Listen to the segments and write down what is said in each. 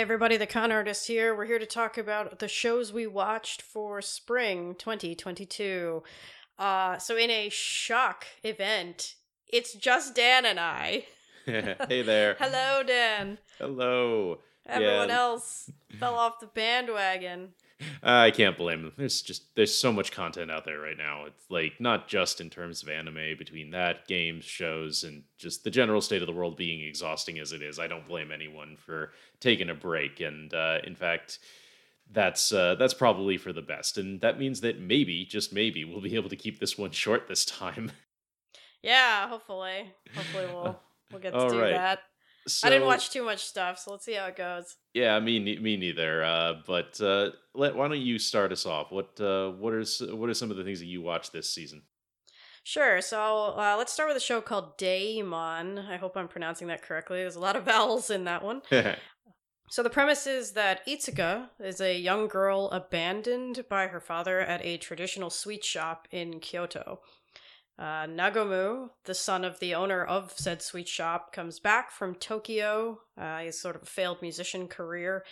Hey everybody, the Con Artists here. We're here to talk about the shows we watched for spring 2022. So in a shock event, it's just Dan and I. Hey there. Hello, Dan. Hello. Everyone else fell off the bandwagon. I can't blame them. There's so much content out there right now. It's like not just in terms of anime, between that, games, shows, and just the general state of the world being exhausting as it is. I don't blame anyone for taking a break, and in fact, that's probably for the best. And that means that maybe, just maybe, we'll be able to keep this one short this time. Yeah, hopefully. Hopefully we'll get to do that. So, I didn't watch too much stuff, so let's see how it goes. Yeah, me neither. Why don't you start us off? What are some of the things that you watched this season? Sure. So let's start with a show called Deaimon. I hope I'm pronouncing that correctly. There's a lot of vowels in that one. So the premise is that Itsuka is a young girl abandoned by her father at a traditional sweet shop in Kyoto. Nagomu, the son of the owner of said sweet shop, comes back from Tokyo. He's sort of a failed musician career,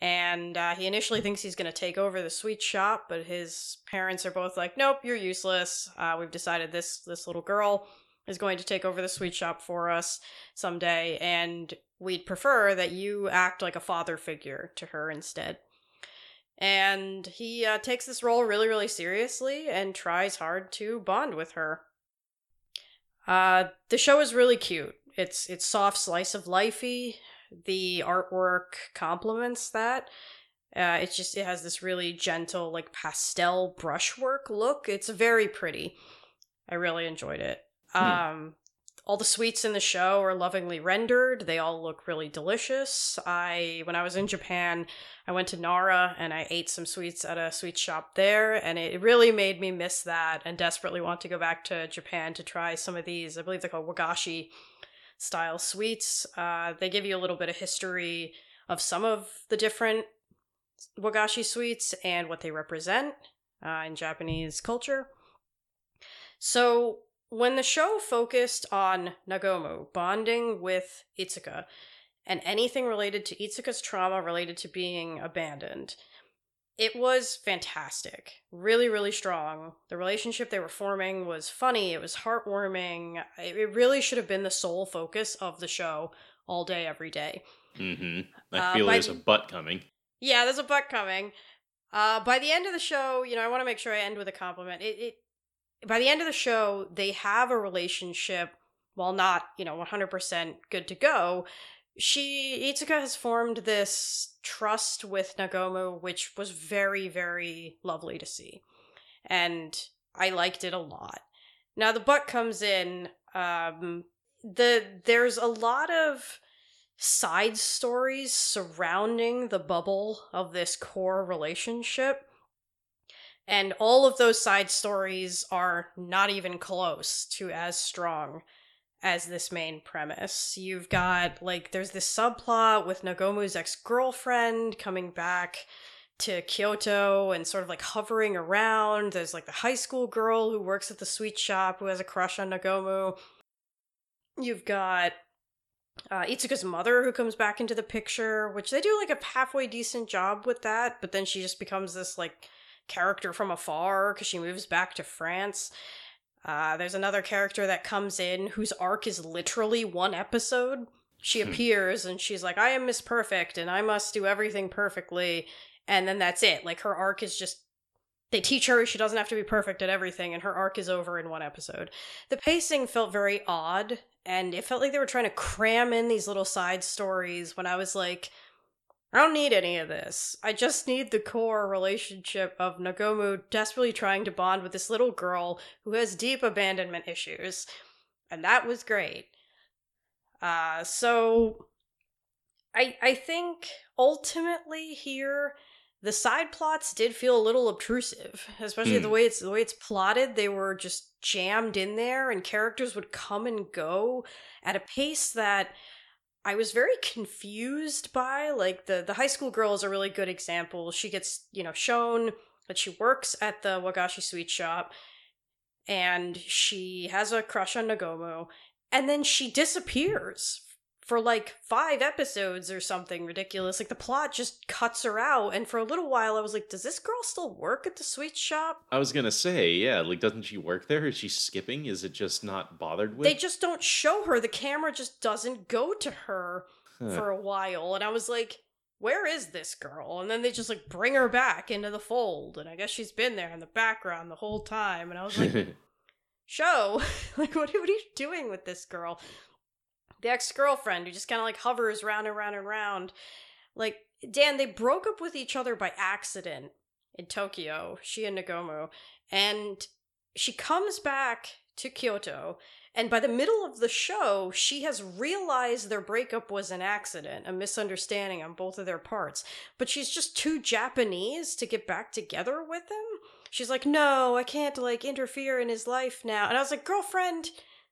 and he initially thinks he's going to take over the sweet shop, but his parents are both like, nope, you're useless. We've decided this little girl is going to take over the sweet shop for us someday, and we'd prefer that you act like a father figure to her instead. And he takes this role really, really seriously and tries hard to bond with her. The show is really cute. It's soft slice of lifey. The artwork complements that. It has this really gentle, like, pastel brushwork look. It's very pretty. I really enjoyed it. All the sweets in the show are lovingly rendered. They all look really delicious. When I was in Japan, I went to Nara and I ate some sweets at a sweet shop there, and it really made me miss that and desperately want to go back to Japan to try some of these. I believe they're called wagashi style sweets. They give you a little bit of history of some of the different wagashi sweets and what they represent in Japanese culture. So when the show focused on Nagomu bonding with Itsuka and anything related to Itsuka's trauma related to being abandoned, it was fantastic. Really, really strong. The relationship they were forming was funny. It was heartwarming. It really should have been the sole focus of the show all day, every day. Mm-hmm. I feel there's a butt coming. Yeah, there's a butt coming. By the end of the show, I want to make sure I end with a compliment. By the end of the show, they have a relationship, while not, 100% good to go. Itsuka has formed this trust with Nagomu, which was very, very lovely to see. And I liked it a lot. Now, the butt comes in. There's a lot of side stories surrounding the bubble of this core relationship. And all of those side stories are not even close to as strong as this main premise. You've got, there's this subplot with Nagomu's ex-girlfriend coming back to Kyoto and sort of, hovering around. There's, the high school girl who works at the sweet shop who has a crush on Nagomu. You've got Itsuka's mother who comes back into the picture, which they do, a halfway decent job with that, but then she just becomes this, character from afar because she moves back to France. There's another character that comes in whose arc is literally one episode. She appears and she's like, I am Miss Perfect and I must do everything perfectly. And then that's it. Her arc is just, they teach her she doesn't have to be perfect at everything, and her arc is over in one episode. The pacing felt very odd, and it felt like they were trying to cram in these little side stories when I was like, I don't need any of this. I just need the core relationship of Nagomu desperately trying to bond with this little girl who has deep abandonment issues. And that was great. So I think ultimately here, the side plots did feel a little obtrusive, especially the way it's plotted. They were just jammed in there, and characters would come and go at a pace that I was very confused by. The high school girl is a really good example. She gets, shown that she works at the wagashi sweet shop, and she has a crush on Nagomu, and then she disappears for like 5 episodes or something ridiculous. Like the plot just cuts her out. And for a little while I was like, does this girl still work at the sweet shop? I was going to say, yeah, like doesn't she work there? Is she skipping? Is it just not bothered with? They just don't show her. The camera just doesn't go to her for a while. And I was like, where is this girl? And then they just like bring her back into the fold. And I guess she's been there in the background the whole time. And I was like, show, like what are you doing with this girl? The ex-girlfriend who just kind of like hovers round and round and round. Like, Dan, they broke up with each other by accident in Tokyo, she and Nagomu. And she comes back to Kyoto. And by the middle of the show, she has realized their breakup was an accident, a misunderstanding on both of their parts. But she's just too Japanese to get back together with him. She's like, no, I can't like interfere in his life now. And I was like, girlfriend,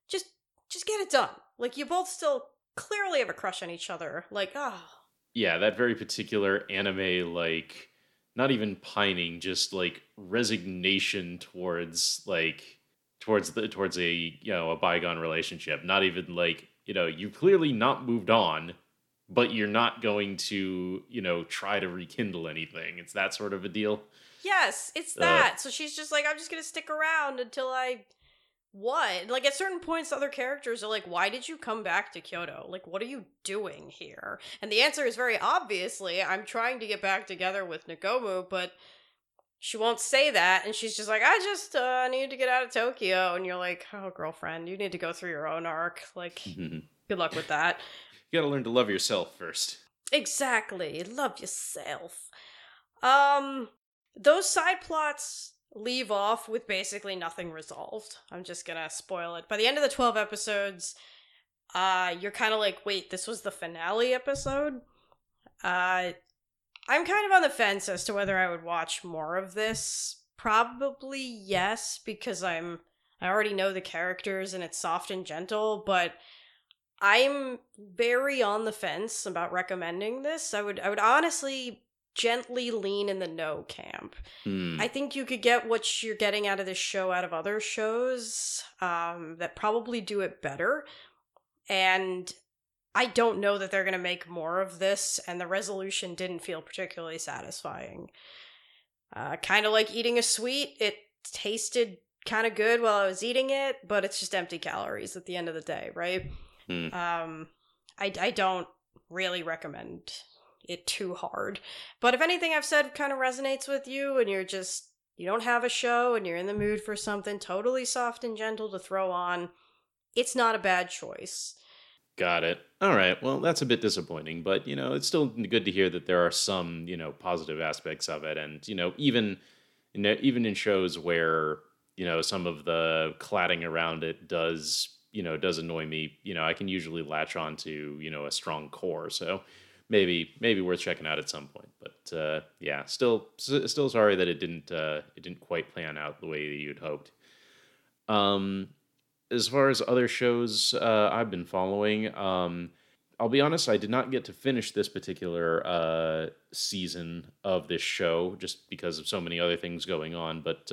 just get it done. Like, you both still clearly have a crush on each other. Like, oh. Yeah, that very particular anime, like, not even pining, just, like, resignation towards a, you know, a bygone relationship. Not even, like, you know, you've clearly not moved on, but you're not going to, you know, try to rekindle anything. It's that sort of a deal. Yes, it's that. So she's just like, I'm just going to stick around until I... What? Like, at certain points, other characters are like, why did you come back to Kyoto? Like, what are you doing here? And the answer is very obviously, I'm trying to get back together with Nagomu, but she won't say that. And she's just like, I just need to get out of Tokyo. And you're like, oh, girlfriend, you need to go through your own arc. Like, good luck with that. You gotta learn to love yourself first. Exactly. Love yourself. Those side plots... leave off with basically nothing resolved. I'm just gonna spoil it. By the end of the 12 episodes, you're kind of like, wait, this was the finale episode? I'm kind of on the fence as to whether I would watch more of this. Probably yes, because I already know the characters and it's soft and gentle, but I'm very on the fence about recommending this. I would honestly... gently lean in the no camp. I think you could get what you're getting out of this show out of other shows that probably do it better, and I don't know that they're gonna make more of this, and the resolution didn't feel particularly satisfying. Kind of like eating a sweet. It tasted kind of good while I was eating it, but it's just empty calories at the end of the day, right? I don't really recommend it too hard. But if anything I've said kind of resonates with you and you're just, you don't have a show and you're in the mood for something totally soft and gentle to throw on, it's not a bad choice. Got it. All right. Well, that's a bit disappointing, but, you know, it's still good to hear that there are some, you know, positive aspects of it. And, you know, even in shows where, you know, some of the cladding around it does annoy me, you know, I can usually latch on to, you know, a strong core. So, Maybe worth checking out at some point, but yeah, still sorry that it didn't quite plan out the way that you'd hoped. As far as other shows I've been following, I'll be honest, I did not get to finish this particular season of this show just because of so many other things going on. But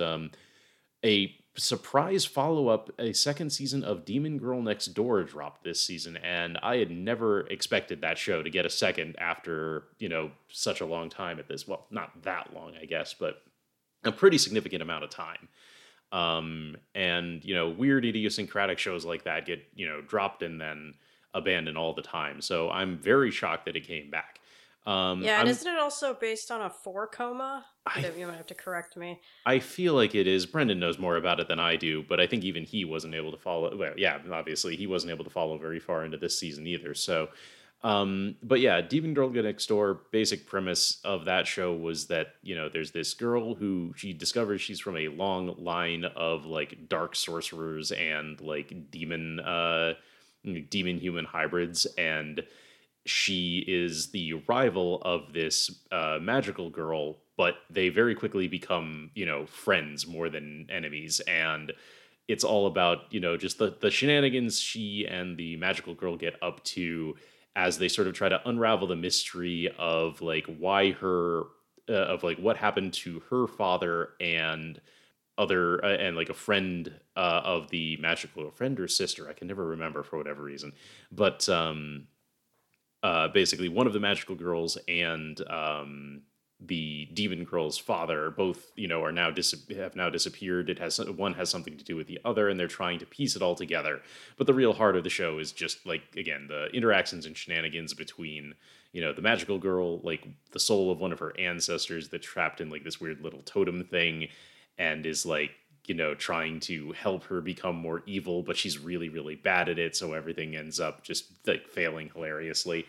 a surprise follow-up, a second season of Demon Girl Next Door dropped this season, and I had never expected that show to get a second after, you know, such a long time at this. Well, not that long, I guess, but a pretty significant amount of time. And, you know, weird idiosyncratic shows like that get, you know, dropped and then abandoned all the time. So I'm very shocked that it came back. Yeah, and isn't it also based on a 4-coma? You might have to correct me. I feel like it is. Brendan knows more about it than I do, but I think even he wasn't able to follow. Well, yeah, obviously he wasn't able to follow very far into this season either. So, but yeah, Demon Girl Next Door, basic premise of that show was that, you know, there's this girl who she discovers she's from a long line of like dark sorcerers and like demon human hybrids, and she is the rival of this magical girl, but they very quickly become, you know, friends more than enemies. And it's all about, you know, just the shenanigans she and the magical girl get up to as they sort of try to unravel the mystery of like why her, of like what happened to her father and other, and like a friend of the magical friend or sister. I can never remember for whatever reason, but basically one of the magical girls and the demon girl's father, both, you know, are now have now disappeared. It has, one has something to do with the other, and they're trying to piece it all together. But the real heart of the show is just, like, again, the interactions and shenanigans between, you know, the magical girl, like the soul of one of her ancestors that's trapped in, like, this weird little totem thing, and is, like, you know, trying to help her become more evil, but she's really, really bad at it. So everything ends up just, like, failing hilariously.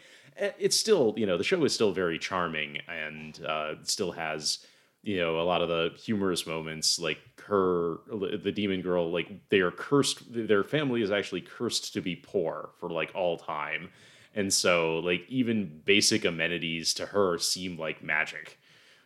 It's still, you know, the show is still very charming, and it still has, you know, a lot of the humorous moments, like her, the demon girl, like, they are cursed. Their family is actually cursed to be poor for, like, all time. And so, like, even basic amenities to her seem like magic,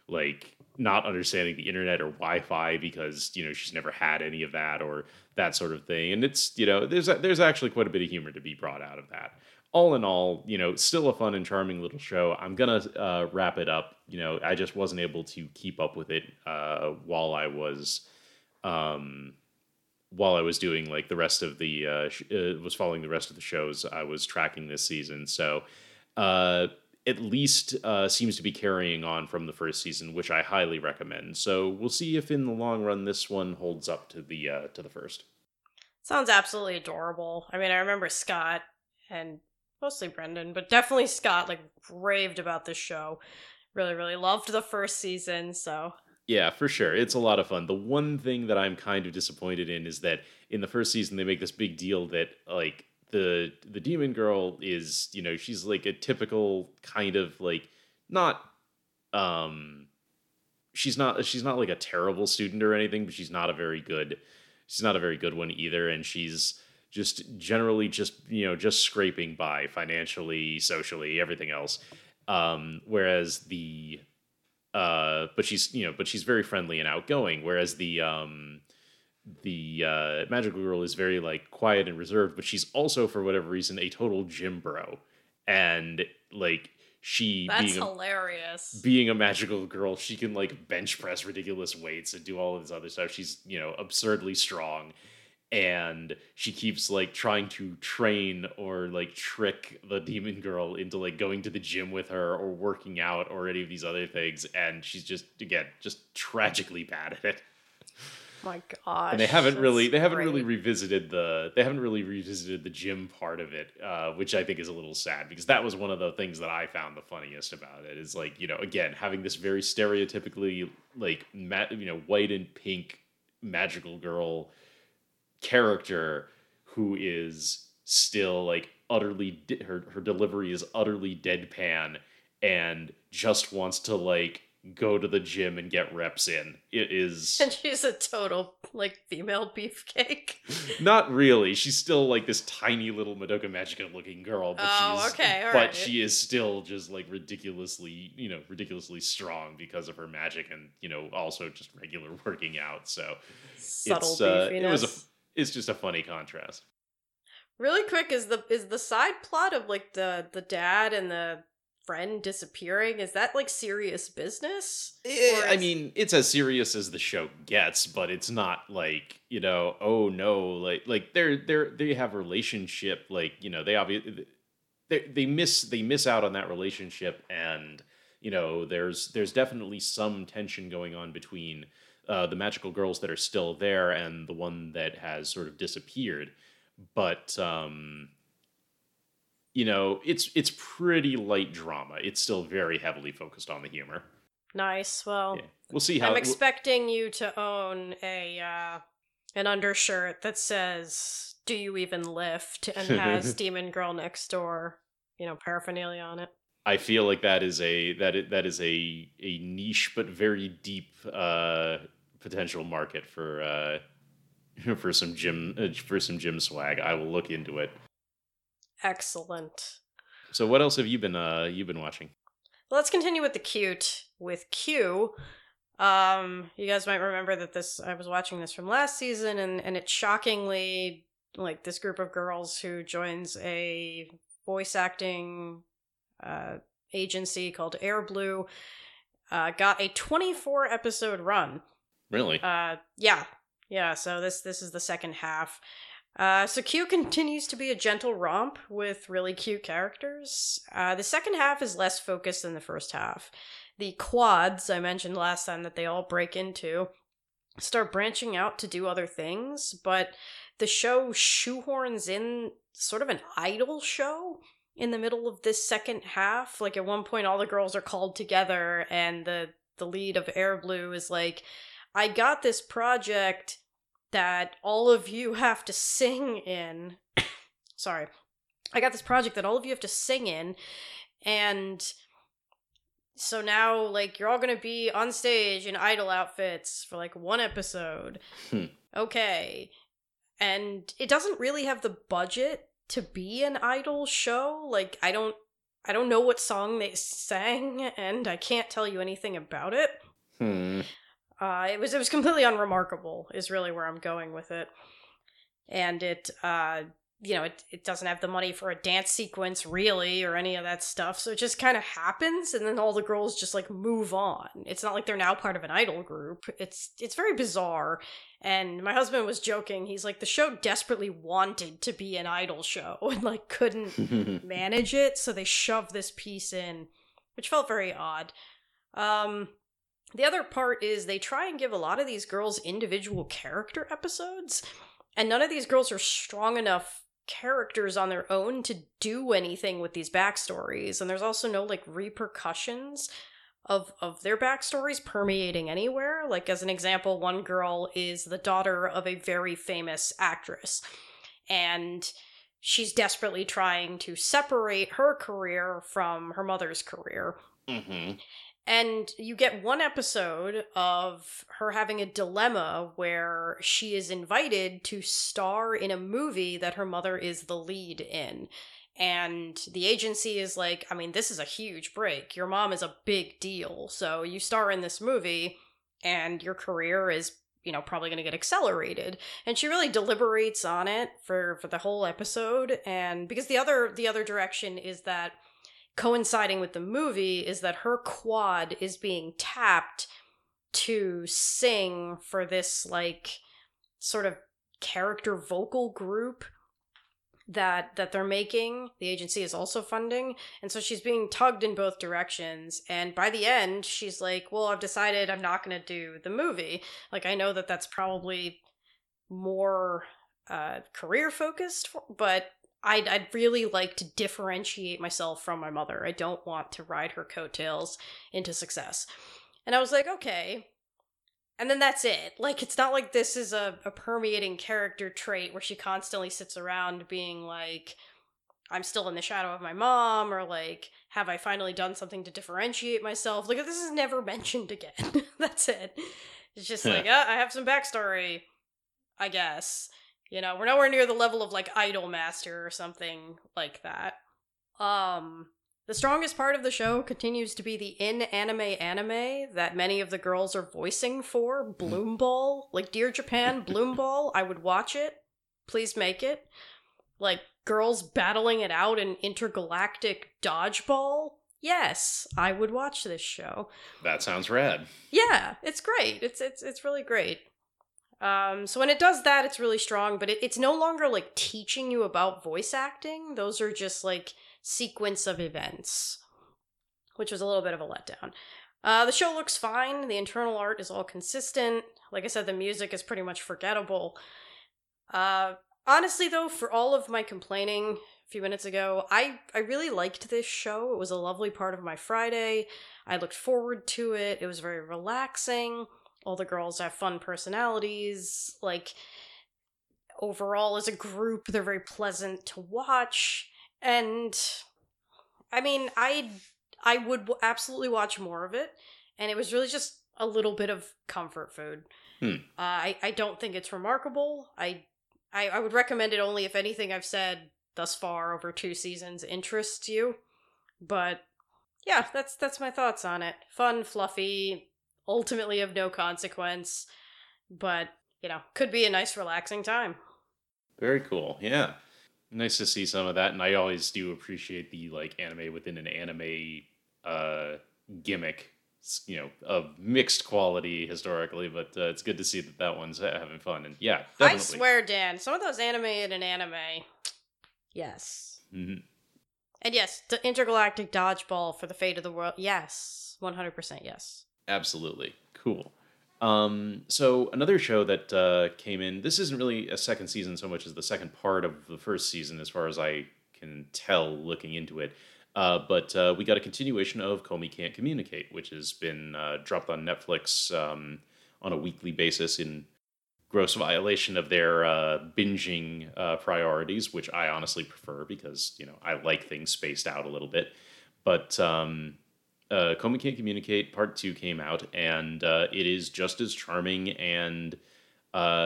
like, not understanding the internet or Wi-Fi because, you know, she's never had any of that or that sort of thing. And it's, you know, there's actually quite a bit of humor to be brought out of that. All in all, you know, still a fun and charming little show. I'm going to wrap it up. You know, I just wasn't able to keep up with it while I was doing, like, the rest of the, was following the rest of the shows I was tracking this season. So, at least seems to be carrying on from the first season, which I highly recommend. So we'll see if in the long run this one holds up to the first. Sounds absolutely adorable. I mean, I remember Scott and mostly Brendan, but definitely Scott, like, raved about this show. Really, really loved the first season, so... Yeah, for sure. It's a lot of fun. The one thing that I'm kind of disappointed in is that in the first season they make this big deal that, like, the demon girl is, you know, she's, like, a typical kind of, like, she's not like a terrible student or anything, but she's not a very good one either. And she's just generally just, you know, just scraping by financially, socially, everything else. Whereas but she's very friendly and outgoing. Whereas the magical girl is very, like, quiet and reserved, but she's also, for whatever reason, a total gym bro. And, like, hilarious. Being a magical girl, she can, like, bench press ridiculous weights and do all of this other stuff. She's, you know, absurdly strong. And she keeps, like, trying to train or, like, trick the demon girl into, like, going to the gym with her or working out or any of these other things. And she's just, again, just tragically bad at it. My gosh. And they haven't really revisited the gym part of it, which I think is a little sad, because that was one of the things that I found the funniest about it, is, like, you know, again, having this very stereotypically, like, white and pink magical girl character who is still, like, utterly her delivery is utterly deadpan and just wants to, like, go to the gym and get reps in. It is... And she's a total, like, female beefcake. Not really. She's still, like, this tiny little Madoka Magica looking girl, but she is still just, like, ridiculously strong because of her magic and, you know, also just regular working out. So subtle beefiness. It's just a funny contrast. Really quick, is the side plot of, like, the dad and the friend disappearing, is that, like, serious business? I mean, it's as serious as the show gets, but it's not, like, you know, oh no, like they have relationship, like, you know, they obviously they miss out on that relationship, and, you know, there's definitely some tension going on between the magical girls that are still there and the one that has sort of disappeared, but you know, it's pretty light drama. It's still very heavily focused on the humor. Nice. Well, yeah. We'll see how... I'm expecting you to own an undershirt that says, "Do you even lift?" and has Demon Girl Next Door, you know, paraphernalia on it. I feel like that is a niche but very deep potential market for some gym swag. I will look into it. Excellent. So what else have you been watching? Let's continue with the Cute with Cue. You guys might remember that I was watching this from last season, and it's shockingly, like, this group of girls who joins a voice acting agency called Air Blue got a 24 episode run. Really? Yeah. So this is the second half. So Cue! Continues to be a gentle romp with really cute characters. The second half is less focused than the first half. The quads I mentioned last time that they all break into start branching out to do other things, but the show shoehorns in sort of an idol show in the middle of this second half. Like at one point all the girls are called together and the lead of Air Blue is like, I got this project that all of you have to sing in. Sorry. I got this project that all of you have to sing in. And so now, like, you're all going to be on stage in idol outfits for, like, one episode. Okay. And it doesn't really have the budget to be an idol show. Like, I don't know what song they sang, and I can't tell you anything about it. It was completely unremarkable, is really where I'm going with it. And it doesn't have the money for a dance sequence, really, or any of that stuff, so it just kind of happens, and then all the girls just, like, move on. It's not like they're now part of an idol group. It's very bizarre, and my husband was joking. He's like, the show desperately wanted to be an idol show and, like, couldn't manage it, so they shoved this piece in, which felt very odd. The other part is they try and give a lot of these girls individual character episodes, and none of these girls are strong enough characters on their own to do anything with these backstories, and there's also no, like, repercussions of their backstories permeating anywhere. Like, as an example, one girl is the daughter of a very famous actress, and she's desperately trying to separate her career from her mother's career. Mm-hmm. And you get one episode of her having a dilemma where she is invited to star in a movie that her mother is the lead in. And the agency is like, I mean, this is a huge break. Your mom is a big deal. So you star in this movie and your career is, you know, probably going to get accelerated. And she really deliberates on it for the whole episode. And because the other direction is that coinciding with the movie is that her quad is being tapped to sing for this, like, sort of character vocal group that they're making. The agency is also funding, and so she's being tugged in both directions, and by the end she's like, well, I've decided I'm not going to do the movie. Like, I know that that's probably more career focused, but I'd really like to differentiate myself from my mother. I don't want to ride her coattails into success. And I was like, okay. And then that's it. Like, it's not like this is a permeating character trait where she constantly sits around being like, I'm still in the shadow of my mom, or like, have I finally done something to differentiate myself? Like, this is never mentioned again. That's it. It's just like, I have some backstory, I guess. You know, we're nowhere near the level of, like, Idol Master or something like that. The strongest part of the show continues to be the in-anime that many of the girls are voicing for, Bloomball. Like, Dear Japan, Bloomball, I would watch it. Please make it. Like, girls battling it out in intergalactic dodgeball. Yes, I would watch this show. That sounds rad. Yeah, it's great. It's really great. So when it does that, it's really strong, but it's no longer, like, teaching you about voice acting. Those are just, like, sequence of events, which was a little bit of a letdown. The show looks fine. The internal art is all consistent. Like I said, the music is pretty much forgettable. Honestly, though, for all of my complaining a few minutes ago, I really liked this show. It was a lovely part of my Friday. I looked forward to it. It was very relaxing. All the girls have fun personalities. Like, overall, as a group, they're very pleasant to watch. And, I mean, I would absolutely watch more of it. And it was really just a little bit of comfort food. I don't think it's remarkable. I would recommend it only if anything I've said thus far over 2 seasons interests you. But, yeah, that's my thoughts on it. Fun, fluffy, ultimately of no consequence, but, you know, could be a nice relaxing time. Very cool. Yeah, nice to see some of that. And I always do appreciate the, like, anime within an anime gimmick you know, of mixed quality historically, but it's good to see that that one's having fun. And yeah, definitely. I swear, Dan, some of those animated and anime. Yes. Mm-hmm. And yes, the intergalactic dodgeball for the fate of the world. Yes, 100% yes. Absolutely. Cool. So another show that came in, this isn't really a second season so much as the second part of the first season as far as I can tell looking into it. But we got a continuation of Komi Can't Communicate, which has been dropped on Netflix on a weekly basis in gross violation of their binging priorities, which I honestly prefer because, you know, I like things spaced out a little bit. But Komi Can't Communicate Part 2 came out, and it is just as charming and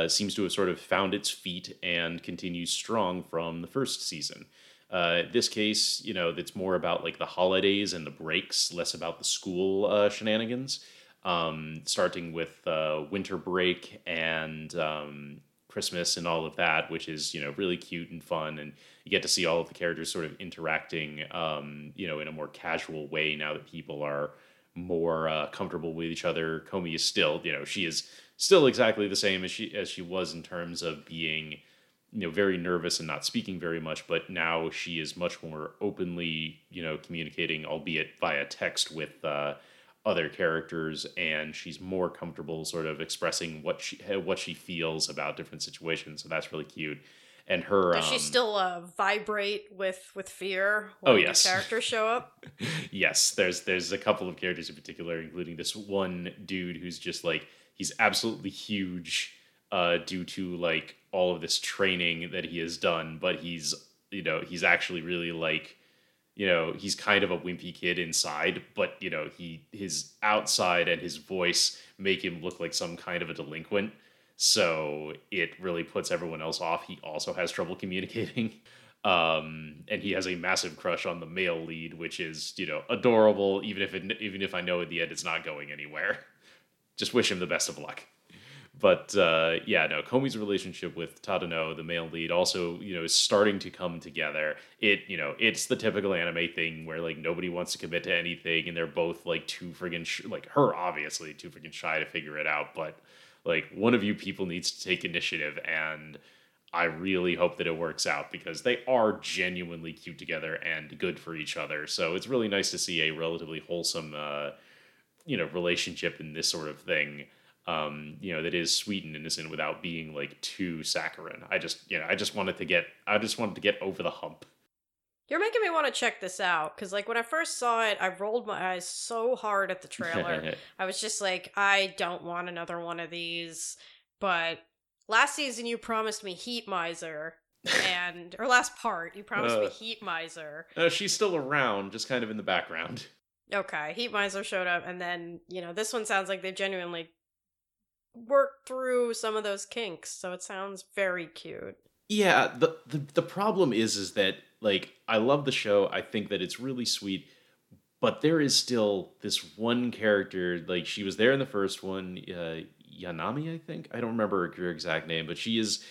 seems to have sort of found its feet and continues strong from the first season. This case, you know, it's more about like the holidays and the breaks, less about the school shenanigans, starting with winter break and Christmas and all of that, which is, you know, really cute and fun. And you get to see all of the characters sort of interacting, you know, in a more casual way now that people are more comfortable with each other. Komi is still, you know, she is still exactly the same as she was in terms of being, you know, very nervous and not speaking very much, but now she is much more openly, you know, communicating, albeit via text, with other characters, and she's more comfortable sort of expressing what she feels about different situations. So that's really cute. And her does she still vibrate with fear when yes, the characters show up? Yes, there's a couple of characters in particular, including this one dude who's just like, he's absolutely huge due to like all of this training that he has done, but he's, you know, he's actually really like, you know, he's kind of a wimpy kid inside, but, you know, his outside and his voice make him look like some kind of a delinquent. So it really puts everyone else off. He also has trouble communicating. And he has a massive crush on the male lead, which is, you know, adorable, even if I know in the end it's not going anywhere. Just wish him the best of luck. But, yeah, no, Komi's relationship with Tadano, the male lead, also, you know, is starting to come together. It, you know, it's the typical anime thing where, like, nobody wants to commit to anything, and they're both, like, too friggin' shy to figure it out. But, like, one of you people needs to take initiative, and I really hope that it works out, because they are genuinely cute together and good for each other. So it's really nice to see a relatively wholesome, you know, relationship in this sort of thing. You know, that is sweet and innocent without being like too saccharine. I just wanted to get over the hump. You're making me want to check this out, because like when I first saw it, I rolled my eyes so hard at the trailer. I was just like, I don't want another one of these. But last season you promised me Heat Miser, and or last part you promised me Heat Miser. She's still around, just kind of in the background. Okay, Heat Miser showed up, and then, you know, this one sounds like they genuinely work through some of those kinks, so it sounds very cute. Yeah, the problem is that, like, I love the show, I think that it's really sweet, but there is still this one character, like, she was there in the first one, Yanami, I think? I don't remember her exact name, but she's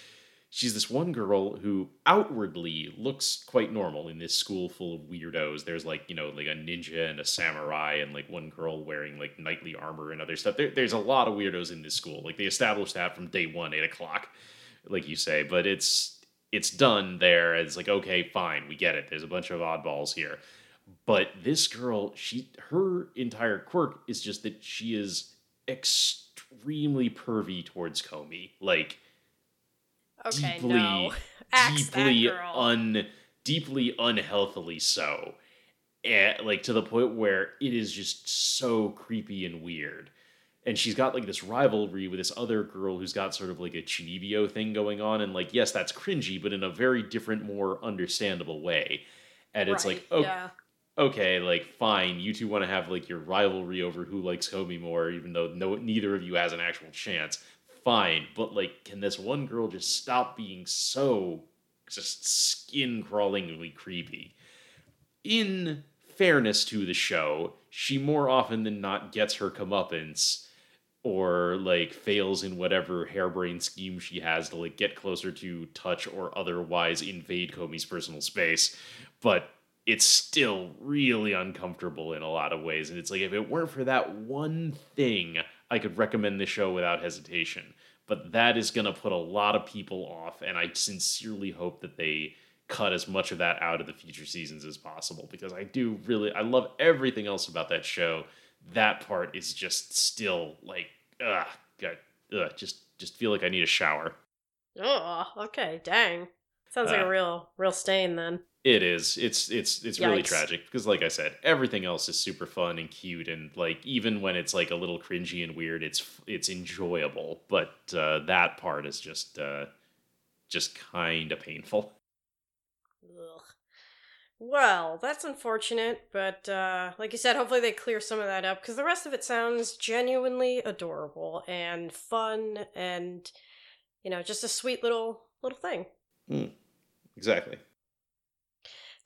this one girl who outwardly looks quite normal in this school full of weirdos. There's like, you know, like a ninja and a samurai and like one girl wearing like knightly armor and other stuff. There's a lot of weirdos in this school. Like they established that from day one, 8 o'clock, like you say, but it's done there. It's like, okay, fine. We get it. There's a bunch of oddballs here, but this girl, her entire quirk is just that she is extremely pervy towards Komi. Like, okay, deeply, no. Axe deeply, that girl. Deeply unhealthily so. And, like, to the point where it is just so creepy and weird. And she's got, like, this rivalry with this other girl who's got sort of, like, a Chinibyo thing going on. And, like, yes, that's cringy, but in a very different, more understandable way. And it's right, like, oh, yeah. Okay, like, fine. You two want to have, like, your rivalry over who likes Komi more, even though neither of you has an actual chance. Fine, but like, can this one girl just stop being so just skin-crawlingly creepy? In fairness to the show, she more often than not gets her comeuppance or like fails in whatever harebrained scheme she has to like get closer to, touch, or otherwise invade Komi's personal space. But it's still really uncomfortable in a lot of ways. And it's like, if it weren't for that one thing, I could recommend this show without hesitation. But that is going to put a lot of people off, and I sincerely hope that they cut as much of that out of the future seasons as possible, because I do really, I love everything else about that show. That part is just still like, just feel like I need a shower. Oh, okay, dang. Sounds like a real stain then. It is. It's really tragic, because like I said, everything else is super fun and cute, and like even when it's like a little cringy and weird, it's enjoyable. But that part is just kind of painful. Ugh. Well, that's unfortunate, but like you said, hopefully they clear some of that up, because the rest of it sounds genuinely adorable and fun, and you know, just a sweet little thing. Mm, exactly.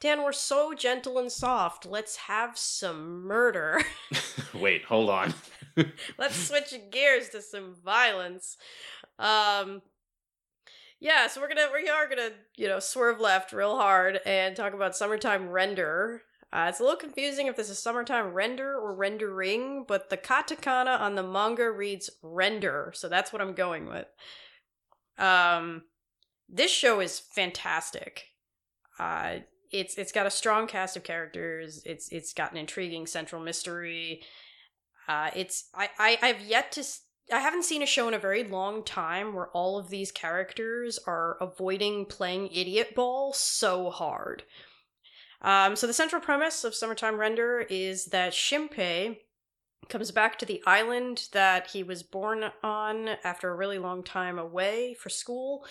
Dan, we're so gentle and soft. Let's have some murder. Wait, hold on. Let's switch gears to some violence. Yeah, so we are gonna swerve left real hard and talk about Summertime Render. It's a little confusing if this is Summertime Render or Rendering, but the katakana on the manga reads Render, so that's what I'm going with. This show is fantastic. It's got a strong cast of characters. It's got an intriguing central mystery. I haven't seen a show in a very long time where all of these characters are avoiding playing idiot ball so hard. So the central premise of Summertime Render is that Shimpei comes back to the island that he was born on after a really long time away for school.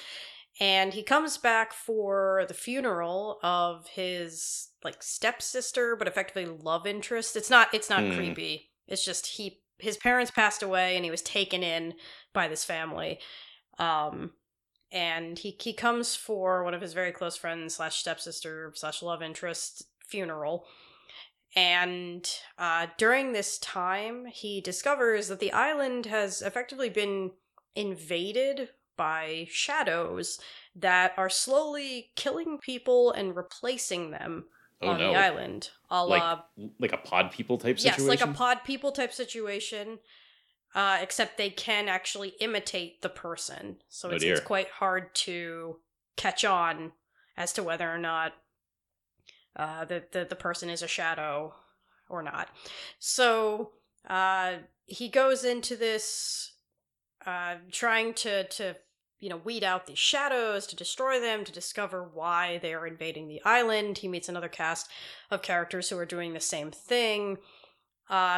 And he comes back for the funeral of his, like, stepsister, but effectively love interest. It's not creepy. It's just his parents passed away and he was taken in by this family. And he comes for one of his very close friends / stepsister / love interest funeral. And during this time, he discovers that the island has effectively been invaded by shadows that are slowly killing people and replacing them on the island. Like a pod people type situation? Yes, like a pod people type situation, except they can actually imitate the person. So it's quite hard to catch on as to whether or not the person is a shadow or not. So he goes into this trying to weed out these shadows, to destroy them, to discover why they are invading the island. He meets another cast of characters who are doing the same thing.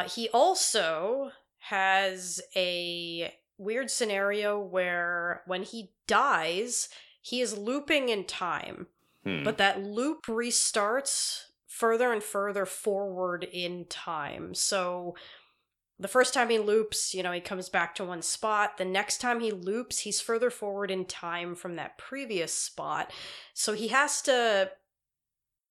He also has a weird scenario where when he dies, he is looping in time. But that loop restarts further and further forward in time. So the first time he loops, he comes back to one spot. The next time he loops, he's further forward in time from that previous spot. So he has to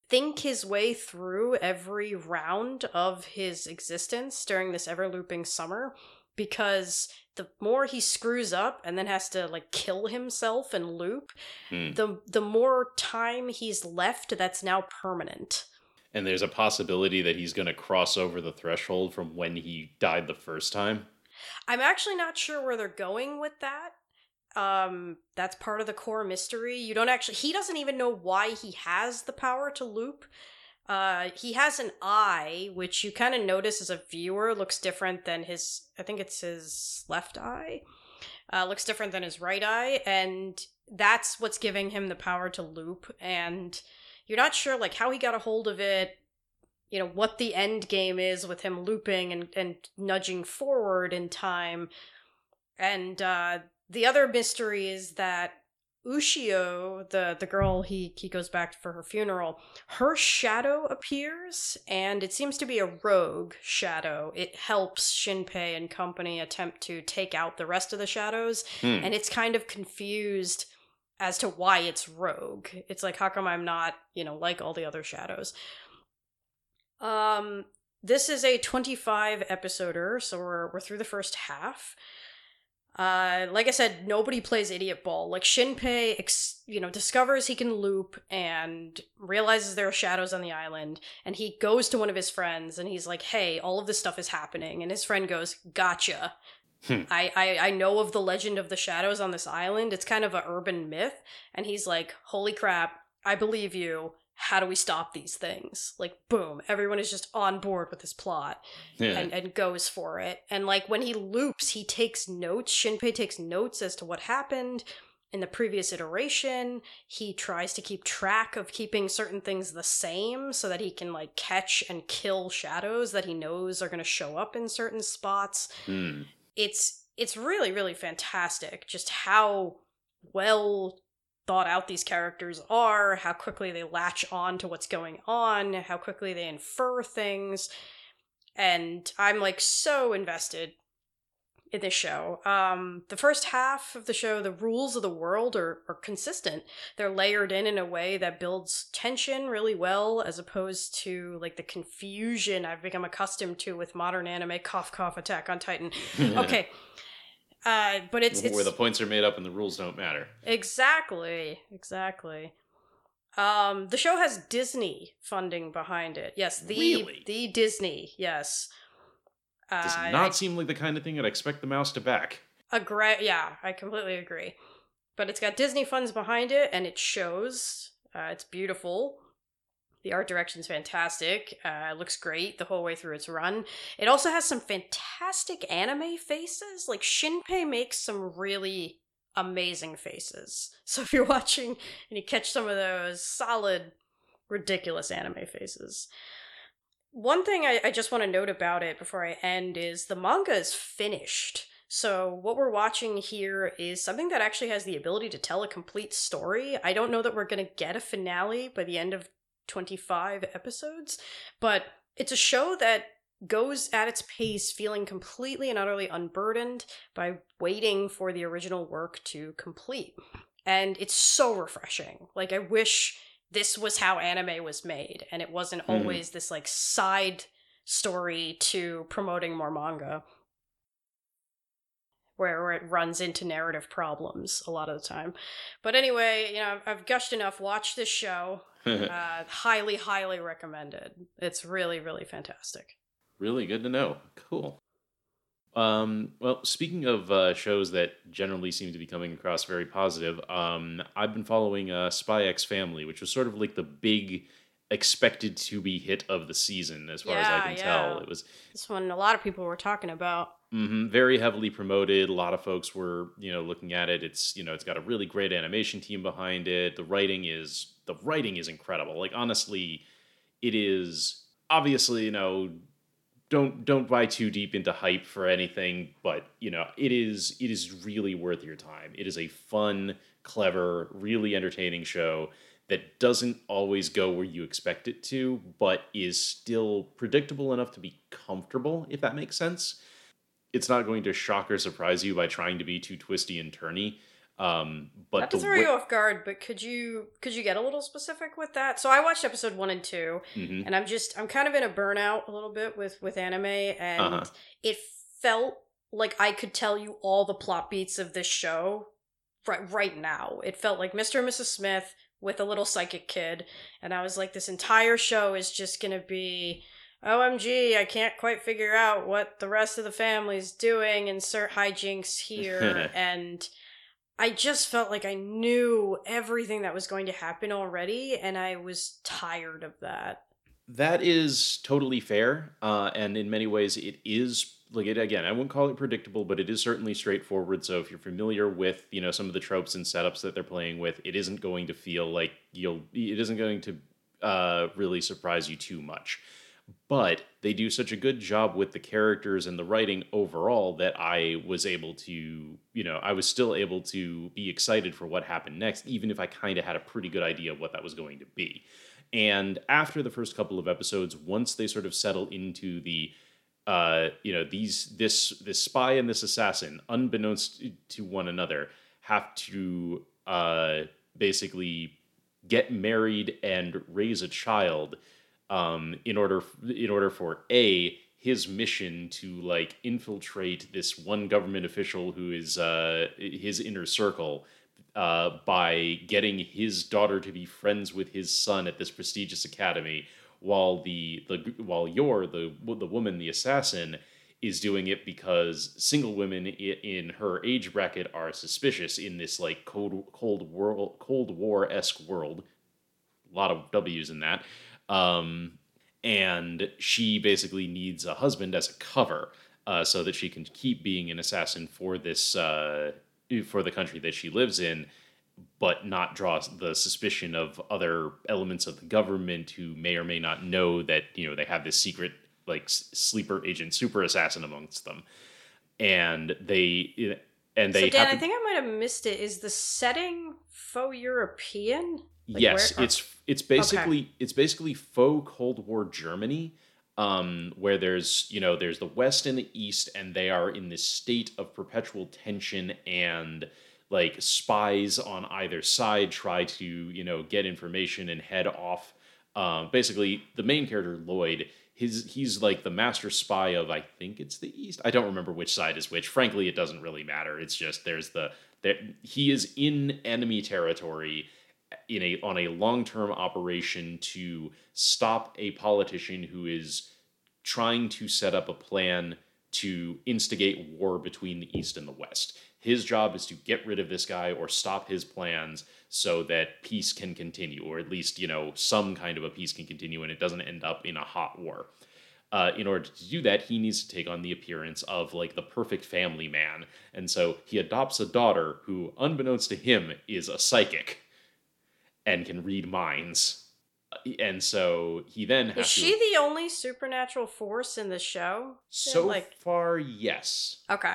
think his way through every round of his existence during this ever-looping summer, because the more he screws up and then has to, like, kill himself and loop, the more time he's left that's now permanent. And there's a possibility that he's going to cross over the threshold from when he died the first time? I'm actually not sure where they're going with that. That's part of the core mystery. He doesn't even know why he has the power to loop. He has an eye, which you kind of notice as a viewer looks different than I think it's his left eye, looks different than his right eye. And that's what's giving him the power to loop. And you're not sure, like, how he got a hold of it, what the end game is with him looping and nudging forward in time. And the other mystery is that Ushio, the girl he goes back for her funeral, her shadow appears, and it seems to be a rogue shadow. It helps Shinpei and company attempt to take out the rest of the shadows, and it's kind of confused as to why it's rogue. It's like, how come I'm not, like all the other shadows? This is a 25-episoder, so we're through the first half. Like I said, nobody plays Idiot Ball. Like, Shimpei, discovers he can loop and realizes there are shadows on the island, and he goes to one of his friends, and he's like, hey, all of this stuff is happening, and his friend goes, gotcha. I know of the legend of the shadows on this island. It's kind of an urban myth. And he's like, holy crap, I believe you. How do we stop these things? Like, boom, everyone is just on board with this plot and goes for it. And like when he loops, he takes notes. Shinpei takes notes as to what happened in the previous iteration. He tries to keep track of keeping certain things the same so that he can like catch and kill shadows that he knows are going to show up in certain spots. Mm. It's really, really fantastic just how well thought out these characters are, how quickly they latch on to what's going on, how quickly they infer things, and I'm like so invested in this show. The first half of the show, the rules of the world are consistent. They're layered in a way that builds tension really well, as opposed to like the confusion I've become accustomed to with modern anime. Cough cough, Attack on Titan. Okay. But it's where the points are made up and the rules don't matter. Exactly. The show has Disney funding behind it. Yes, the Disney. Yes. Does not seem like the kind of thing I'd expect the mouse to back. Yeah, I completely agree. But it's got Disney funds behind it, and it shows. It's beautiful. The art direction's fantastic. It looks great the whole way through its run. It also has some fantastic anime faces. Like, Shinpei makes some really amazing faces. So if you're watching and you catch some of those solid, ridiculous anime faces. One thing I just want to note about it before I end is the manga is finished. So what we're watching here is something that actually has the ability to tell a complete story. I don't know that we're going to get a finale by the end of 25 episodes, but it's a show that goes at its pace feeling completely and utterly unburdened by waiting for the original work to complete. And it's so refreshing. Like, I wish this was how anime was made, and it wasn't always this like side story to promoting more manga where it runs into narrative problems a lot of the time. But anyway, I've gushed enough. Watch this show. Highly, highly recommended. It's really, really fantastic. Really good to know. Cool. Well, speaking of shows that generally seem to be coming across very positive, I've been following Spy X Family, which was sort of like the big expected to be hit of the season, as far as I can tell. It was this one a lot of people were talking about. Mm-hmm. Very heavily promoted. A lot of folks were, looking at it. It's, it's got a really great animation team behind it. The writing is incredible. Like, honestly, it is obviously, don't buy too deep into hype for anything, but it is really worth your time. It is a fun, clever, really entertaining show that doesn't always go where you expect it to, but is still predictable enough to be comfortable, if that makes sense. It's not going to shock or surprise you by trying to be too twisty and turny. But not to throw you off guard, but could you get a little specific with that? So I watched episode 1 and 2, and I'm kind of in a burnout a little bit with anime, and it felt like I could tell you all the plot beats of this show right now. It felt like Mr. and Mrs. Smith with a little psychic kid, and I was like, this entire show is just gonna be OMG, I can't quite figure out what the rest of the family's doing, insert hijinks here, and I just felt like I knew everything that was going to happen already, and I was tired of that. That is totally fair, and in many ways it is, again, I wouldn't call it predictable, but it is certainly straightforward, so if you're familiar with, some of the tropes and setups that they're playing with, it isn't going to feel like it isn't going to really surprise you too much. But they do such a good job with the characters and the writing overall that I was able to, I was still able to be excited for what happened next, even if I kind of had a pretty good idea of what that was going to be. And after the first couple of episodes, once they sort of settle into the, this spy and this assassin, unbeknownst to one another, have to basically get married and raise a child. In order for A, his mission to like infiltrate this one government official who is his inner circle by getting his daughter to be friends with his son at this prestigious academy, while while Yor, the woman, the assassin, is doing it because single women in her age bracket are suspicious in this like Cold War-esque world. A lot of W's in that. And she basically needs a husband as a cover so that she can keep being an assassin for this for the country that she lives in, but not draw the suspicion of other elements of the government who may or may not know that, you know, they have this secret like sleeper agent super assassin amongst them. So Dan, I think I might have missed it. Is the setting faux European? Like yes, it's basically faux Cold War Germany, where there's the West and the East, and they are in this state of perpetual tension, and like spies on either side try to get information and head off. Basically, the main character Lloyd, he's like the master spy of, I think it's the East. I don't remember which side is which. Frankly, it doesn't really matter. It's just he is in enemy territory on a long-term operation to stop a politician who is trying to set up a plan to instigate war between the East and the West. His job is to get rid of this guy or stop his plans so that peace can continue, or at least, some kind of a peace can continue and it doesn't end up in a hot war. In order to do that, he needs to take on the appearance of like the perfect family man. And so he adopts a daughter who, unbeknownst to him, is a psychic and can read minds. And so he then has Is she the only supernatural force in the show? So far, yes. Okay.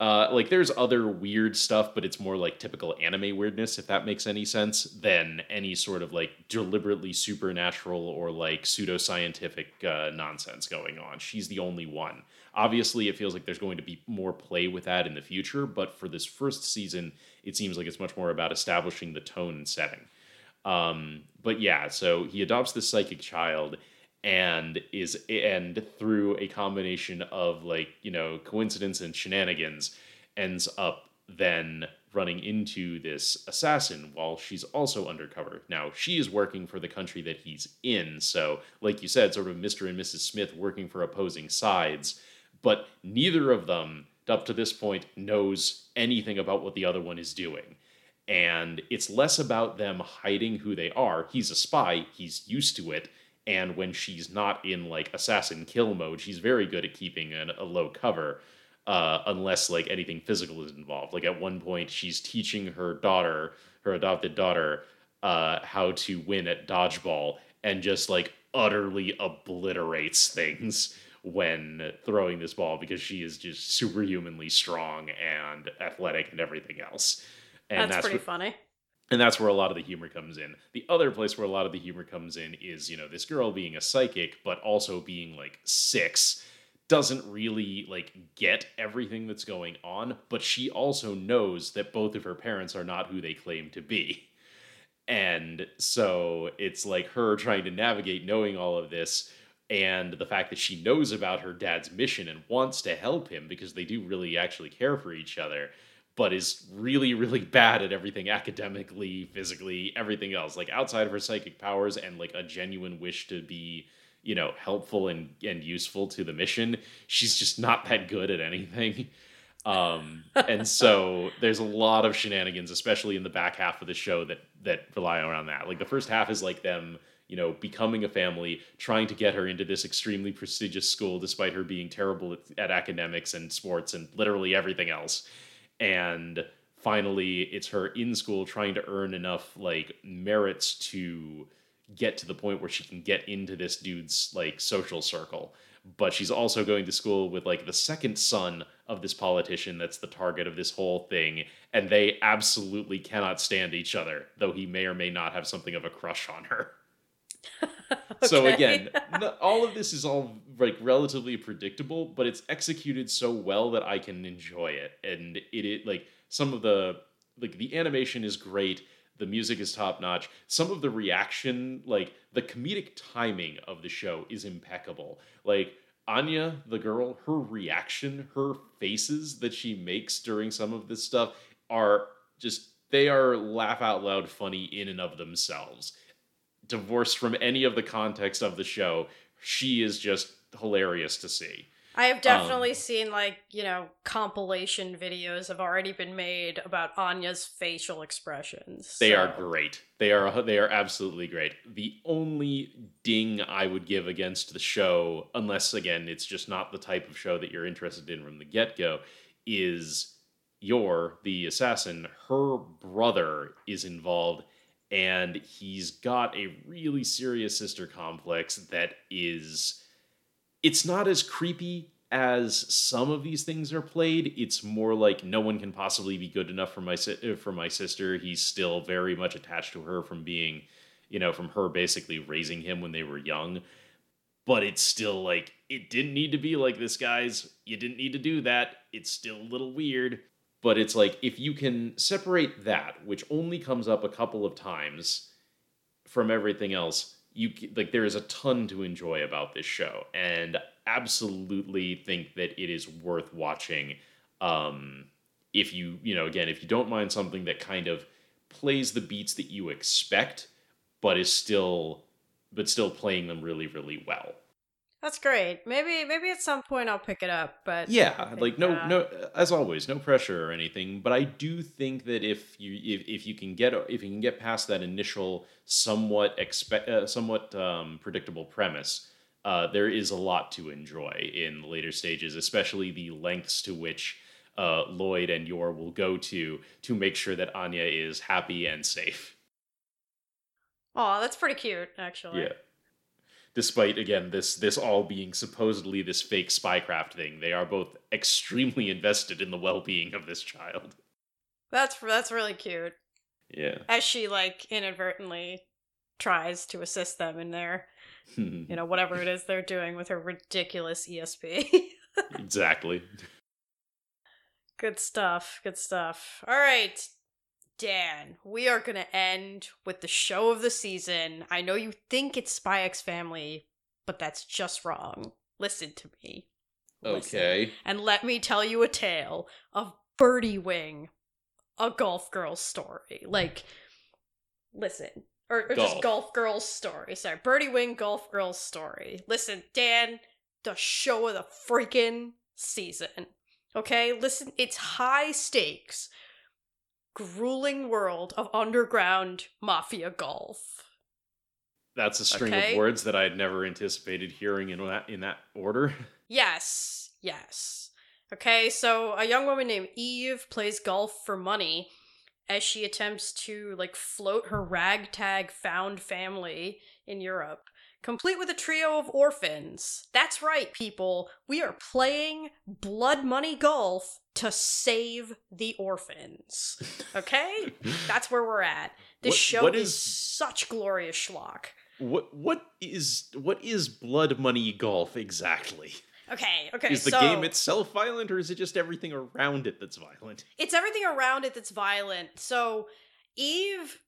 There's other weird stuff, but it's more like typical anime weirdness, if that makes any sense, than any sort of like deliberately supernatural or like pseudoscientific nonsense going on. She's the only one. Obviously, it feels like there's going to be more play with that in the future, but for this first season, it seems like it's much more about establishing the tone and setting. But yeah, so he adopts this psychic child and through a combination of coincidence and shenanigans ends up then running into this assassin while she's also undercover. Now she is working for the country that he's in. So like you said, sort of Mr. and Mrs. Smith working for opposing sides, but neither of them up to this point knows anything about what the other one is doing. And it's less about them hiding who they are. He's a spy. He's used to it. And when she's not in, assassin kill mode, she's very good at keeping a low cover, unless, anything physical is involved. At one point, she's teaching her adopted daughter, how to win at dodgeball and just, utterly obliterates things when throwing this ball because she is just superhumanly strong and athletic and everything else. And that's pretty funny. And that's where a lot of the humor comes in. The other place where a lot of the humor comes in is, this girl being a psychic, but also being 6, doesn't really get everything that's going on. But she also knows that both of her parents are not who they claim to be. And so it's her trying to navigate knowing all of this. And the fact that she knows about her dad's mission and wants to help him because they do really actually care for each other, but is really, really bad at everything academically, physically, everything else, outside of her psychic powers and a genuine wish to be, helpful and useful to the mission. She's just not that good at anything. And so there's a lot of shenanigans, especially in the back half of the show that rely around that. The first half is them, becoming a family, trying to get her into this extremely prestigious school, despite her being terrible at academics and sports and literally everything else. And finally, it's her in school trying to earn enough, merits to get to the point where she can get into this dude's, social circle. But she's also going to school with, the second son of this politician that's the target of this whole thing. And they absolutely cannot stand each other, though he may or may not have something of a crush on her. Okay. So again, all of this is all relatively predictable, but it's executed so well that I can enjoy it. And it some of the the animation is great, the music is top notch, some of the reaction, the comedic timing of the show is impeccable. Anya, the girl, her reaction, her faces that she makes during some of this stuff are just, they are laugh out loud funny in and of themselves. Divorced from any of the context of the show, she is just hilarious to see. I have definitely seen, like, you know, compilation videos have already been made about Anya's facial expressions. They are great. They are absolutely great. The only ding I would give against the show, unless, again, it's just not the type of show that you're interested in from the get-go, is Yor, the assassin. Her brother is involved, and he's got a really serious sister complex that is... It's not as creepy as some of these things are played. It's more like no one can possibly be good enough for my sister. He's still very much attached to her from being, you know, from her basically raising him when they were young. But it's still like, it didn't need to be like this, guys. You didn't need to do that. It's still a little weird. But it's like, if you can separate that, which only comes up a couple of times from everything else, there is a ton to enjoy about this show, and absolutely think that it is worth watching. If you don't mind something that kind of plays the beats that you expect, but is still playing them really, really well. That's great. Maybe at some point I'll pick it up. But yeah, think, like no, as always, no pressure or anything. But I do think that if you can get past that initial somewhat predictable premise, there is a lot to enjoy in the later stages, especially the lengths to which Lloyd and Yor will go to make sure that Anya is happy and safe. Oh, that's pretty cute, actually. Yeah. Despite, again, this all being supposedly this fake spycraft thing, they are both extremely invested in the well-being of this child. That's really cute. Yeah. As she, like, inadvertently tries to assist them in their, you know, whatever it is they're doing with her ridiculous ESP. Exactly. Good stuff. All right. Dan, we are going to end with the show of the season. I know you think it's Spy X Family, but that's just wrong. Listen to me. Okay. Listen, and let me tell you a tale of Birdie Wing, a golf girl's story. Like, listen. Or just golf girl's story. Sorry, Birdie Wing, golf girl's story. Listen, Dan, the show of the freaking season. Okay? Listen, it's high stakes. Grueling world of underground mafia golf. That's a string of words that I had never anticipated hearing in that order. Yes. Okay, so a young woman named Eve plays golf for money as she attempts to, like, float her ragtag found family in Europe, complete with a trio of orphans. That's right, people. We are playing blood money golf to save the orphans. Okay? That's where we're at. This show is such glorious schlock. What is blood money golf exactly? Okay. Is the game itself violent, or is it just everything around it that's violent? It's everything around it that's violent. So Eve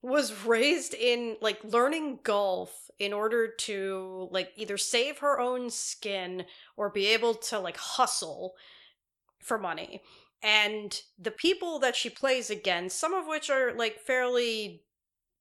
was raised in, like, learning golf in order to, like, either save her own skin or be able to, like, hustle for money. And the people that she plays against, some of which are, like, fairly,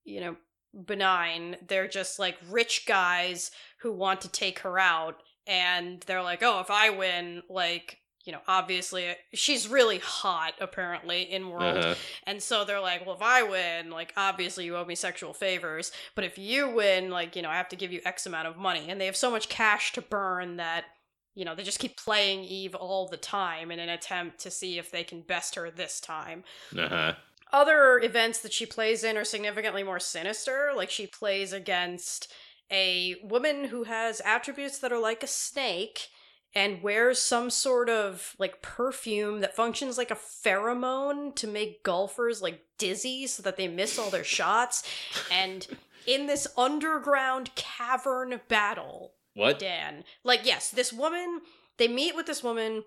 you know, benign, they're just, like, rich guys who want to take her out, and they're like, oh, if I win, like, you know, obviously she's really hot apparently in world. Uh-huh. And so they're like, well, if I win, like, obviously you owe me sexual favors, but if you win, like, you know, I have to give you X amount of money. And they have so much cash to burn that, you know, they just keep playing Eve all the time in an attempt to see if they can best her this time. Uh-huh. Other events that she plays in are significantly more sinister. Like, she plays against a woman who has attributes that are like a snake and wears some sort of, like, perfume that functions like a pheromone to make golfers, like, dizzy so that they miss all their shots. And in this underground cavern battle... What? Dan. Like, yes, this woman, they meet with this woman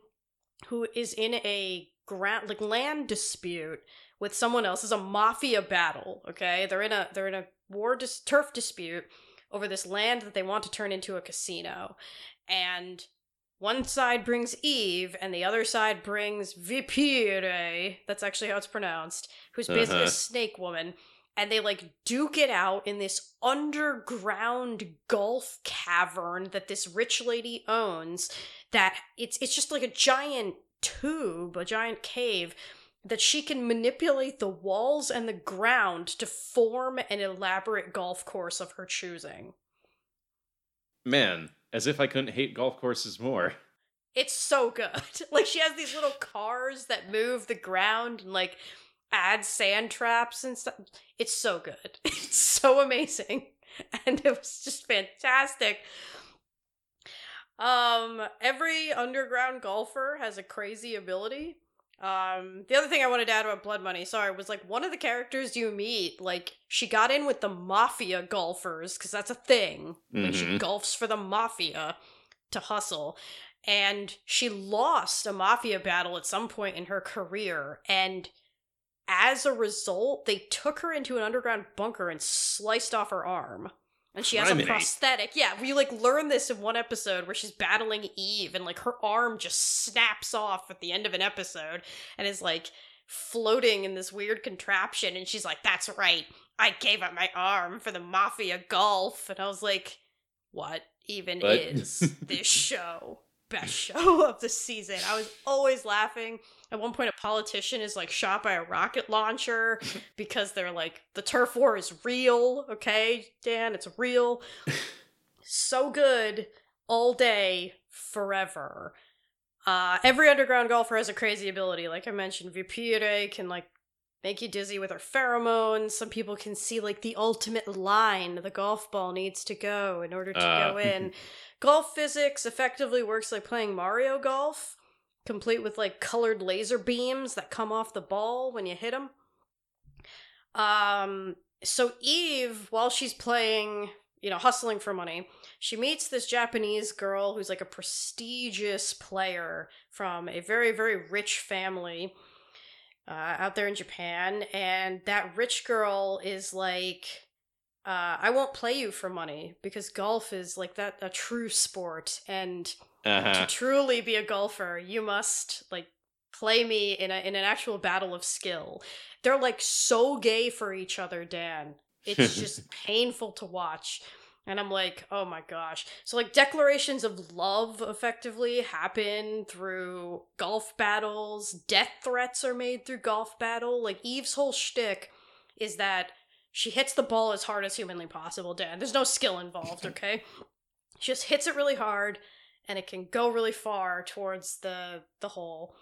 who is in a land dispute with someone else. It's a mafia battle, okay? They're in a turf dispute over this land that they want to turn into a casino. And One side brings Eve, and the other side brings Vipère, that's actually how it's pronounced, who's basically a snake woman, and they, like, duke it out in this underground golf cavern that this rich lady owns, that it's just like a giant tube, a giant cave, that she can manipulate the walls and the ground to form an elaborate golf course of her choosing. Man, as if I couldn't hate golf courses more. It's so good. Like, she has these little cars that move the ground and, like, add sand traps and stuff. It's so good. It's so amazing. And it was just fantastic. Every underground golfer has a crazy ability. The other thing I wanted to add about Blood Money, was like one of the characters you meet, like she got in with the mafia golfers, because that's a thing. Mm-hmm. Like she golfs for the mafia to hustle. And she lost a mafia battle at some point in her career. And as a result, they took her into an underground bunker and sliced off her arm. And she has a prosthetic. Yeah, we like learn this in one episode where she's battling Eve and like her arm just snaps off at the end of an episode and is like floating in this weird contraption. And she's like, that's right. I gave up my arm for the mafia golf. And I was like, what even is this show? Best show of the season. I was always laughing. At one point, a politician is like shot by a rocket launcher because they're like, the turf war is real. Okay, Dan, it's real. So good all day, forever. Every underground golfer has a crazy ability. Like I mentioned, Vipire can like make you dizzy with her pheromones. Some people can see like the ultimate line the golf ball needs to go in order to go in. Golf physics effectively works like playing Mario Golf, complete with like colored laser beams that come off the ball when you hit them. So Eve, while she's playing, you know, hustling for money, she meets this Japanese girl who's like a prestigious player from a very, very rich family out there in Japan. And that rich girl is like, I won't play you for money because golf is like that, a true sport. And to truly be a golfer, you must like play me in an actual battle of skill. They're like so gay for each other, Dan. It's just painful to watch. And I'm like, oh my gosh. So like declarations of love effectively happen through golf battles. Death threats are made through golf battle. Like Eve's whole shtick is that she hits the ball as hard as humanly possible, Dan. There's no skill involved, okay? She just hits it really hard, and it can go really far towards the hole.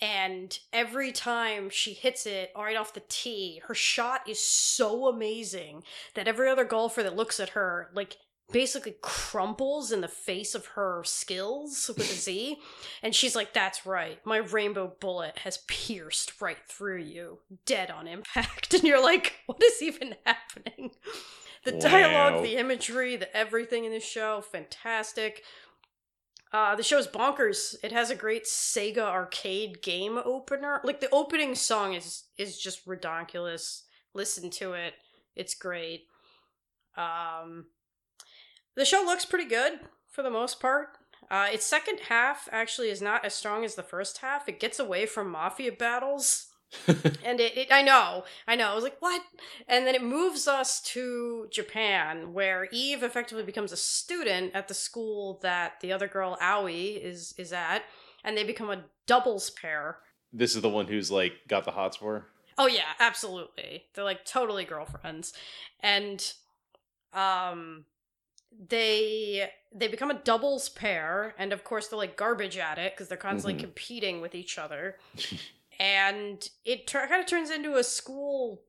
And every time she hits it right off the tee, her shot is so amazing that every other golfer that looks at her, like, basically crumples in the face of her skills with a Z. And she's like, that's right. My rainbow bullet has pierced right through you, dead on impact. And you're like, what is even happening? The dialogue, the imagery, the everything in this show, fantastic. The show's bonkers. It has a great Sega arcade game opener. Like, the opening song is just redonkulous. Listen to it. It's great. The show looks pretty good, for the most part. Its second half actually is not as strong as the first half. It gets away from mafia battles. And I know. I was like, what? And then it moves us to Japan, where Eve effectively becomes a student at the school that the other girl, Aoi, is at. And they become a doubles pair. This is the one who's, like, got the hots for? Oh, yeah, absolutely. They're, like, totally girlfriends. And, They become a doubles pair, and of course they're like garbage at it because they're constantly competing with each other. And it kind of turns into a school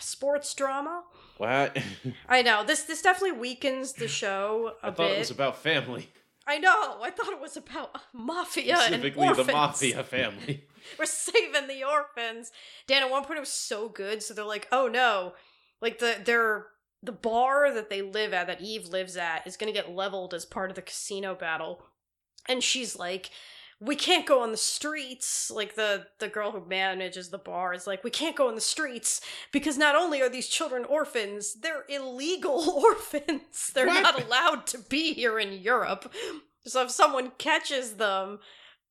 sports drama. What? I know. This definitely weakens the show a bit. I thought it was about family. I know. I thought it was about mafia and orphans. The mafia family. We're saving the orphans. Dan, at one point it was so good, so they're like, oh no. Like, the bar that they live at, that Eve lives at, is going to get leveled as part of the casino battle. And she's like, we can't go on the streets. Like, the girl who manages the bar is like, we can't go on the streets because not only are these children orphans, they're illegal orphans. They're not allowed to be here in Europe. So if someone catches them,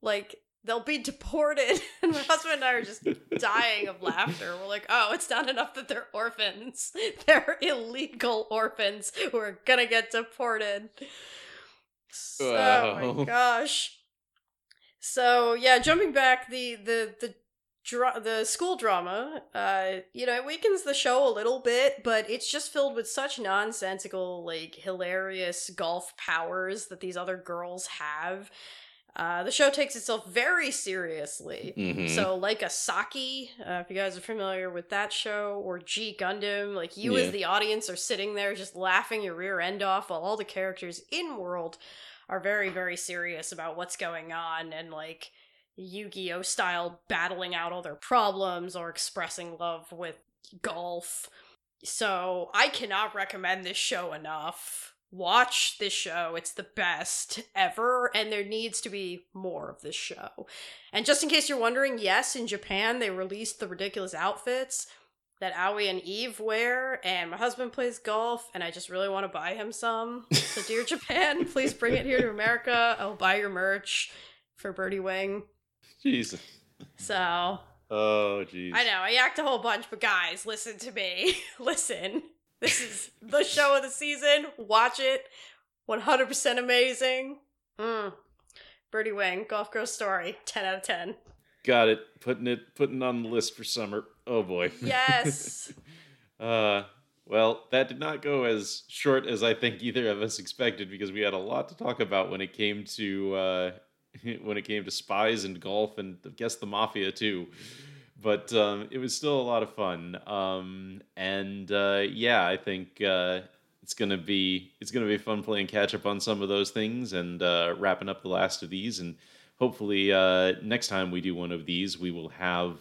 like, they'll be deported. And my husband and I are just dying of laughter. We're like, oh, it's not enough that they're orphans. They're illegal orphans who are gonna get deported. So, oh my gosh. So yeah, jumping back, the school drama, it weakens the show a little bit, but it's just filled with such nonsensical, like, hilarious golf powers that these other girls have. The show takes itself very seriously. Mm-hmm. So, like Asaki, if you guys are familiar with that show, or G Gundam, like, you as the audience are sitting there just laughing your rear end off while all the characters in-world are very, very serious about what's going on and, like, Yu-Gi-Oh! Style battling out all their problems or expressing love with golf. So, I cannot recommend this show enough. Watch this show. It's the best ever, and there needs to be more of this show. And just in case you're wondering, yes, in Japan, they released the ridiculous outfits that Aoi and Eve wear, and my husband plays golf, and I just really want to buy him some. So Dear Japan, please bring it here to America. I'll buy your merch for Birdie Wing. Jesus. So. Oh, jeez. I know, I yacked a whole bunch, but guys, listen to me. Listen. This is the show of the season. Watch it. 100% amazing. Birdie Wing, Golf Girl's Story, 10 out of 10. Got it. Putting on the list for summer. Oh, boy. Yes. Well, that did not go as short as I think either of us expected, because we had a lot to talk about when it came to spies and golf and, I guess, the mafia, too. But it was still a lot of fun, I think it's gonna be fun playing catch up on some of those things and wrapping up the last of these. And hopefully next time we do one of these, we will have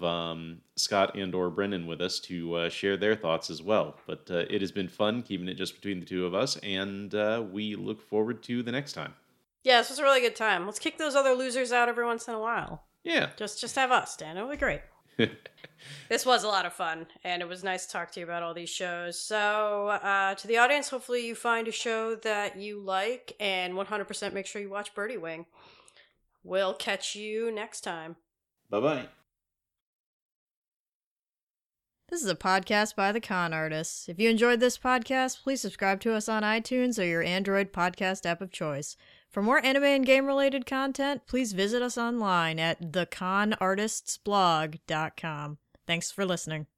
Scott and/or Brennan with us to share their thoughts as well. But it has been fun keeping it just between the two of us, and we look forward to the next time. Yeah, this was a really good time. Let's kick those other losers out every once in a while. Yeah, just have us, Dan. It'll be great. This was a lot of fun, and it was nice to talk to you about all these shows. So to the audience, hopefully you find a show that you like, and 100% make sure you watch Birdie Wing. We'll catch you next time. Bye-bye. This is a podcast by the Con Artists. If you enjoyed this podcast, please subscribe to us on iTunes or your Android podcast app of choice. For more anime and game-related content, please visit us online at theconartistsblog.com. Thanks for listening.